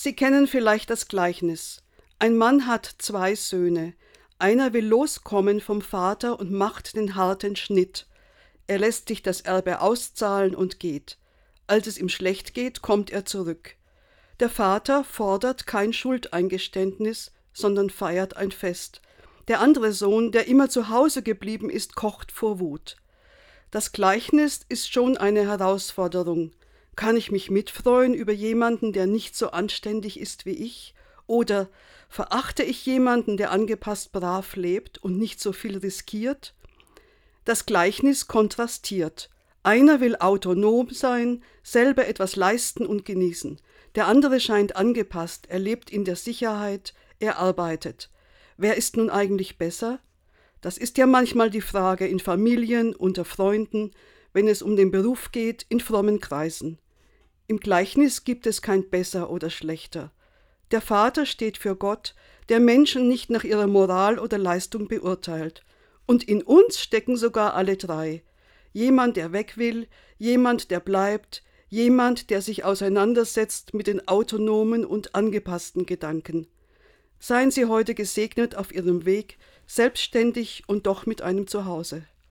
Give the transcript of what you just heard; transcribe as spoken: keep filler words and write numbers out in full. Sie kennen vielleicht das Gleichnis. Ein Mann hat zwei Söhne. Einer will loskommen vom Vater und macht den harten Schnitt. Er lässt sich das Erbe auszahlen und geht. Als es ihm schlecht geht, kommt er zurück. Der Vater fordert kein Schuldeingeständnis, sondern feiert ein Fest. Der andere Sohn, der immer zu Hause geblieben ist, kocht vor Wut. Das Gleichnis ist schon eine Herausforderung. Kann ich mich mitfreuen über jemanden, der nicht so anständig ist wie ich? Oder verachte ich jemanden, der angepasst brav lebt und nicht so viel riskiert? Das Gleichnis kontrastiert. Einer will autonom sein, selber etwas leisten und genießen. Der andere scheint angepasst, er lebt in der Sicherheit, er arbeitet. Wer ist nun eigentlich besser? Das ist ja manchmal die Frage in Familien, unter Freunden, wenn es um den Beruf geht, in frommen Kreisen. Im Gleichnis gibt es kein besser oder schlechter. Der Vater steht für Gott, der Menschen nicht nach ihrer Moral oder Leistung beurteilt. Und in uns stecken sogar alle drei. Jemand, der weg will, jemand, der bleibt, jemand, der sich auseinandersetzt mit den autonomen und angepassten Gedanken. Seien Sie heute gesegnet auf Ihrem Weg, selbstständig und doch mit einem Zuhause.